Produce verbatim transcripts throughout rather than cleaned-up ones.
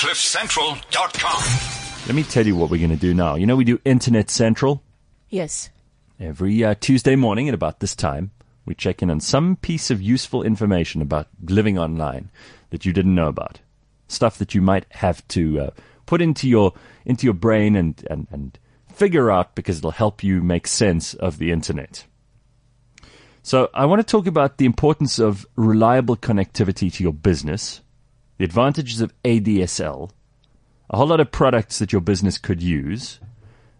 cliff central dot com. Let me tell you what we're going to do now. You know we do Internet Central? Yes. Every uh, Tuesday morning at about this time, we check in on some piece of useful information about living online that you didn't know about. Stuff that you might have to uh, put into your into your brain and, and, and figure out, because it'll help you make sense of the Internet. So I want to talk about the importance of reliable connectivity to your business, the advantages of A D S L, a whole lot of products that your business could use,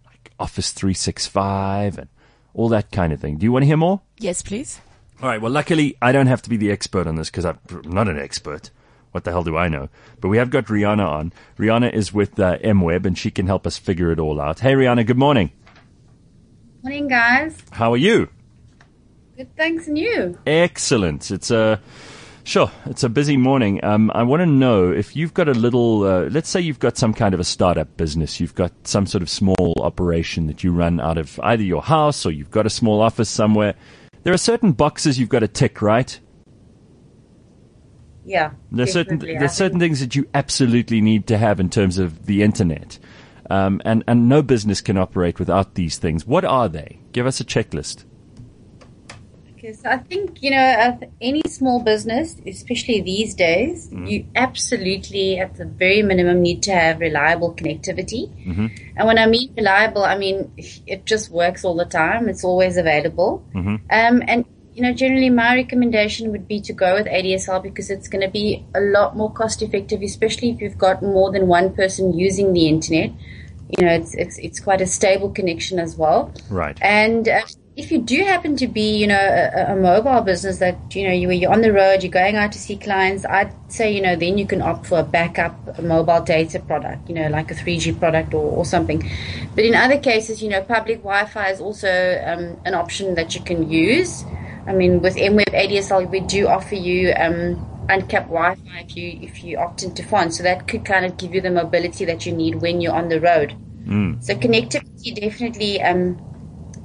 like Office three sixty-five and all that kind of thing. Do you want to hear more? Yes, please. All right. Well, luckily, I don't have to be the expert on this because I'm not an expert. What the hell do I know? But we have got Rihana on. Rihana is with uh, MWeb, and she can help us figure it all out. Hey, Rihana, good morning. Morning, guys. How are you? Good, thanks, and you? Excellent. It's a sure. It's a busy morning. Um, I want to know if you've got a little. Uh, let's say you've got some kind of a startup business. You've got some sort of small operation that you run out of either your house or you've got a small office somewhere. There are certain boxes you've got to tick, right? Yeah. There's certain there's certain things that you absolutely need to have in terms of the internet, um, and and no business can operate without these things. What are they? Give us a checklist. Okay, so I think, you know, any small business, especially these days, mm. you absolutely, at the very minimum, need to have reliable connectivity. Mm-hmm. And when I mean reliable, I mean it just works all the time. It's always available. Mm-hmm. Um, and, you know, generally my recommendation would be to go with A D S L because it's going to be a lot more cost effective, especially if you've got more than one person using the internet. You know, it's it's, it's quite a stable connection as well. Right. And Uh, if you do happen to be, you know, a, a mobile business that, you know, you, you're on the road, you're going out to see clients, I'd say, you know, then you can opt for a backup a mobile data product, you know, like a three G product or, or something. But in other cases, you know, public Wi-Fi is also um, an option that you can use. I mean, with MWeb A D S L, we do offer you um, uncapped Wi-Fi if you, if you opt into phones. So that could kind of give you the mobility that you need when you're on the road. Mm. So connectivity definitely Um,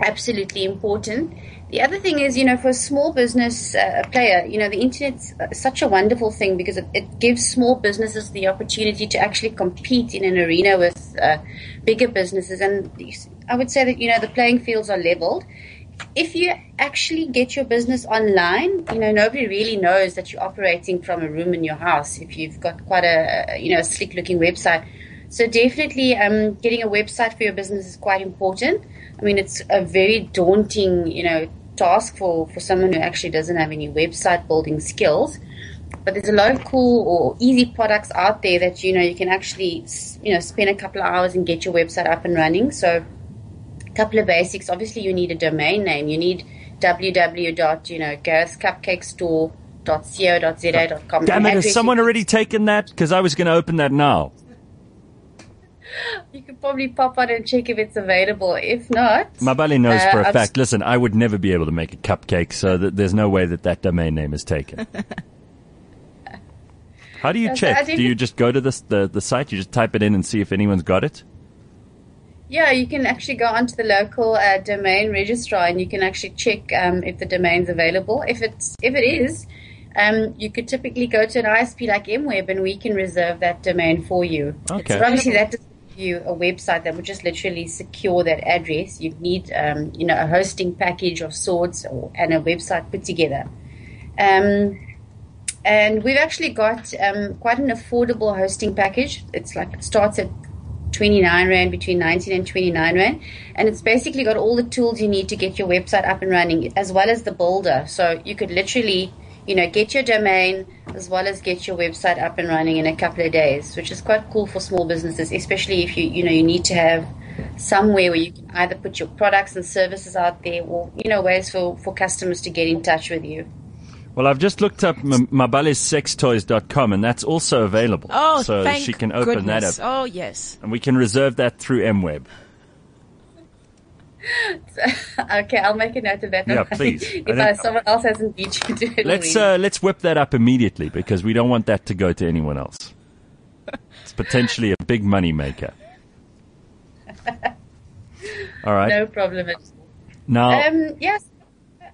absolutely important. The other thing is, you know, for a small business uh, player, you know, the internet's such a wonderful thing because it, it gives small businesses the opportunity to actually compete in an arena with uh, bigger businesses. And I would say that, you know, the playing fields are leveled. If you actually get your business online, you know, nobody really knows that you're operating from a room in your house if you've got quite a, you know, slick looking website. So definitely um, getting a website for your business is quite important. I mean, it's a very daunting, you know, task for, for someone who actually doesn't have any website building skills. But there's a lot of cool or easy products out there that, you know, you can actually, you know, spend a couple of hours and get your website up and running. So a couple of basics. Obviously, you need a domain name. You need www. You know, Gareth's Cupcake Store. co. za. com. Damn it! Has someone already taken that? Because I was going to open that now. You could probably pop out and check if it's available. If not, Mabali knows uh, for a I'm fact. St- Listen, I would never be able to make a cupcake, so th- there's no way that that domain name is taken. How do you so check? Do you just go to this, the the site? You just type it in and see if anyone's got it? Yeah, you can actually go onto the local uh, domain registrar and you can actually check um, if the domain's available. If it's if it is, Um, you could typically go to an I S P like MWeb, and we can reserve that domain for you. Okay. So obviously, that doesn't give you a website that would just literally secure that address. You'd need, um, you know, a hosting package of sorts, or, and a website put together. Um, and we've actually got um, quite an affordable hosting package. It's like it starts at twenty-nine rand, between nineteen and twenty-nine rand, and it's basically got all the tools you need to get your website up and running, as well as the builder. So you could literally, you know, get your domain as well as get your website up and running in a couple of days, which is quite cool for small businesses, especially if you, you know, you need to have somewhere where you can either put your products and services out there or, you know, ways for, for customers to get in touch with you. Well, I've just looked up M- mabale's sex toys dot com, and that's also available. Oh, so thank she can open goodness. that up. Oh, yes. And we can reserve that through MWeb. Okay, I'll make a note of that. Yeah, please. If I I, someone else hasn't beat you to it. Let's, uh, let's whip that up immediately because we don't want that to go to anyone else. It's potentially a big money maker. All right. No problem at all. Now, um, yes,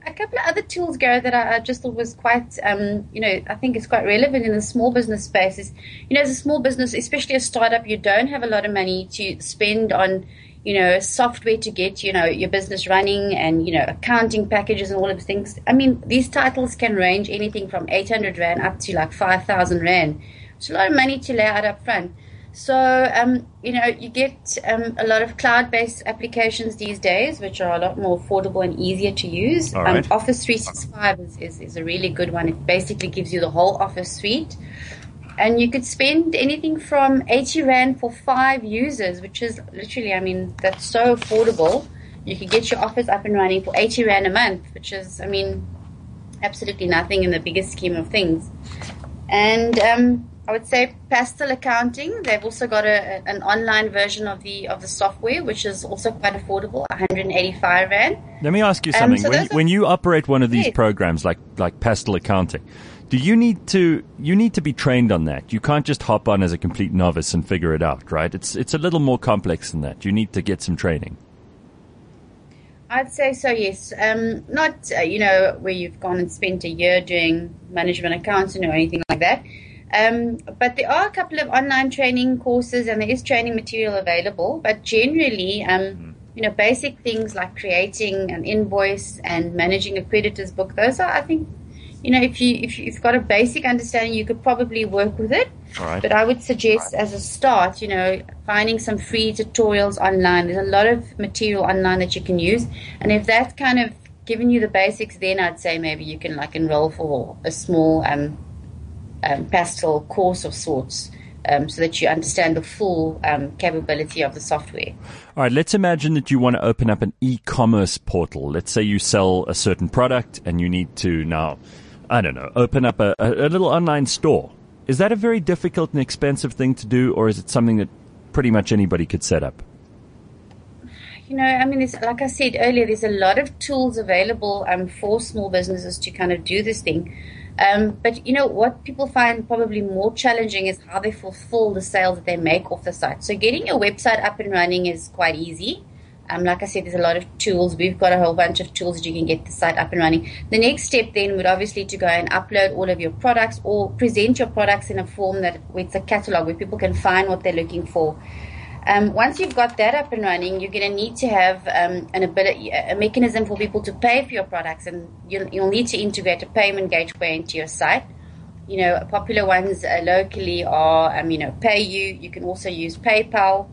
a couple of other tools, Gary, that I just thought was quite, um, you know, I think it's quite relevant in the small business space is, you know, as a small business, especially a startup, you don't have a lot of money to spend on, you know, software to get, you know, your business running and, you know, accounting packages and all of the things. I mean, these titles can range anything from eight hundred rand up to like five thousand rand. It's a lot of money to lay out up front. So, um, you know, you get um, a lot of cloud-based applications these days, which are a lot more affordable and easier to use. All right. um, Office three sixty-five is, is, is a really good one. It basically gives you the whole Office suite. And you could spend anything from eighty rand for five users, which is literally, I mean, that's so affordable. You could get your office up and running for eighty rand a month, which is, I mean, absolutely nothing in the biggest scheme of things. And... Um, I would say Pastel Accounting. They've also got a, an online version of the of the software, which is also quite affordable, one hundred eighty-five rand. Let me ask you something. Um, so when, are, when you operate one of these yes. programs, like like Pastel Accounting, do you need to you need to be trained on that? You can't just hop on as a complete novice and figure it out, right? It's it's a little more complex than that. You need to get some training. I'd say so, yes. Um, not uh, you know where you've gone and spent a year doing management accounting or anything like that. Um, but there are a couple of online training courses and there is training material available. But generally, um, you know, basic things like creating an invoice and managing a creditor's book, those are, I think, you know, if, you, if you've got a basic understanding, you could probably work with it. All right. But I would suggest as a start, you know, finding some free tutorials online. There's a lot of material online that you can use. And if that's kind of given you the basics, then I'd say maybe you can like enroll for a small um Um, Pastel course of sorts, um, so that you understand the full um, capability of the software. All right, let's imagine that you want to open up an e-commerce portal. Let's say you sell a certain product and you need to now, I don't know, open up a, a little online store. Is that a very difficult and expensive thing to do, or is it something that pretty much anybody could set up? You know, I mean, there's, like I said earlier, there's a lot of tools available um, for small businesses to kind of do this thing. Um, but, you know, what people find probably more challenging is how they fulfill the sales that they make off the site. So getting your website up and running is quite easy. Um, like I said, there's a lot of tools. We've got a whole bunch of tools that you can get the site up and running. The next step then would obviously to go and upload all of your products or present your products in a form that it's a catalog where people can find what they're looking for. Um, once you've got that up and running, you're going to need to have um, an ability, a mechanism for people to pay for your products, and you'll, you'll need to integrate a payment gateway into your site. You know, popular ones uh, locally are, um, you know, PayU. You can also use PayPal.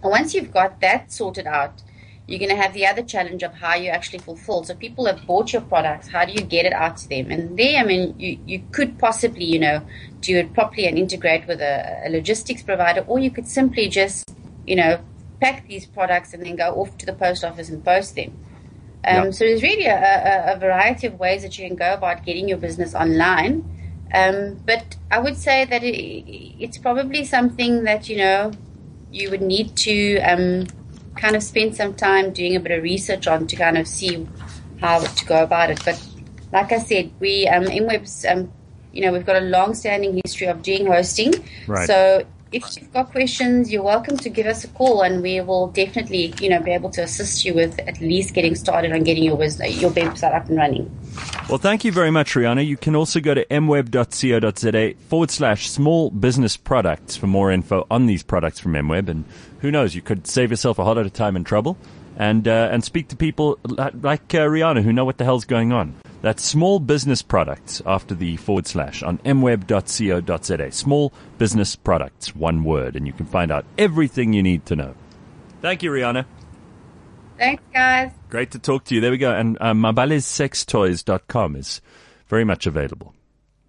And once you've got that sorted out, you're going to have the other challenge of how you actually fulfill. So people have bought your products. How do you get it out to them? And there, I mean, you, you could possibly, you know, do it properly and integrate with a, a logistics provider, or you could simply just, you know, pack these products and then go off to the post office and post them. Um, yeah. So there's really a, a, a variety of ways that you can go about getting your business online. Um, but I would say that it, it's probably something that, you know, you would need to... Um, kind of spend some time doing a bit of research on to kind of see how to go about it. But like I said, we um, MWeb's, um, you know, we've got a long-standing history of doing hosting. Right. So if you've got questions, you're welcome to give us a call, and we will definitely, you know, be able to assist you with at least getting started on getting your your website up and running. Well, thank you very much, Rihana. You can also go to mweb.co.za forward slash small business products for more info on these products from MWeb. And who knows, you could save yourself a whole lot of time and trouble and uh, and speak to people like, like uh, Rihana, who know what the hell's going on. That's small business products after the forward slash on mweb dot co dot za. Small business products, one word, and you can find out everything you need to know. Thank you, Rihana. Thanks, guys. Great to talk to you. There we go. And uh, mabalesextoys dot com is very much available.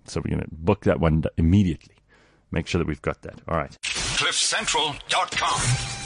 So we're going to book that one immediately. Make sure that we've got that. All right. cliff central dot com